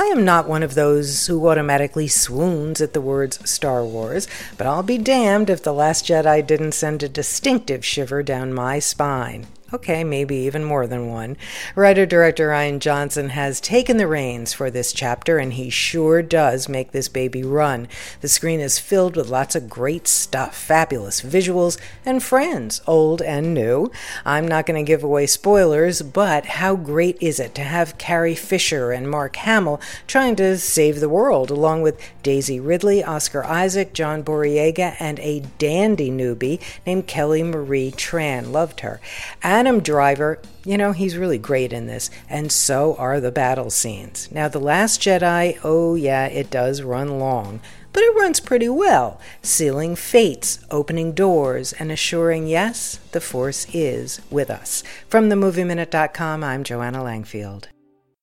I am not one of those who automatically swoons at the words Star Wars, but I'll be damned if The Last Jedi didn't send a distinctive shiver down my spine. Okay, maybe even more than one. Writer-director Ryan Johnson has taken the reins for this chapter, and he sure does make this baby run. The screen is filled with lots of great stuff, fabulous visuals, and friends, old and new. I'm not going to give away spoilers, but how great is it to have Carrie Fisher and Mark Hamill trying to save the world, along with Daisy Ridley, Oscar Isaac, John Boyega, and a dandy newbie named Kelly Marie Tran. Loved her. Adam Driver, you know, he's really great in this, and so are the battle scenes. Now, The Last Jedi, oh yeah, it does run long, but it runs pretty well, sealing fates, opening doors, and assuring, yes, the Force is with us. From themovieminute.com, I'm Joanna Langfield.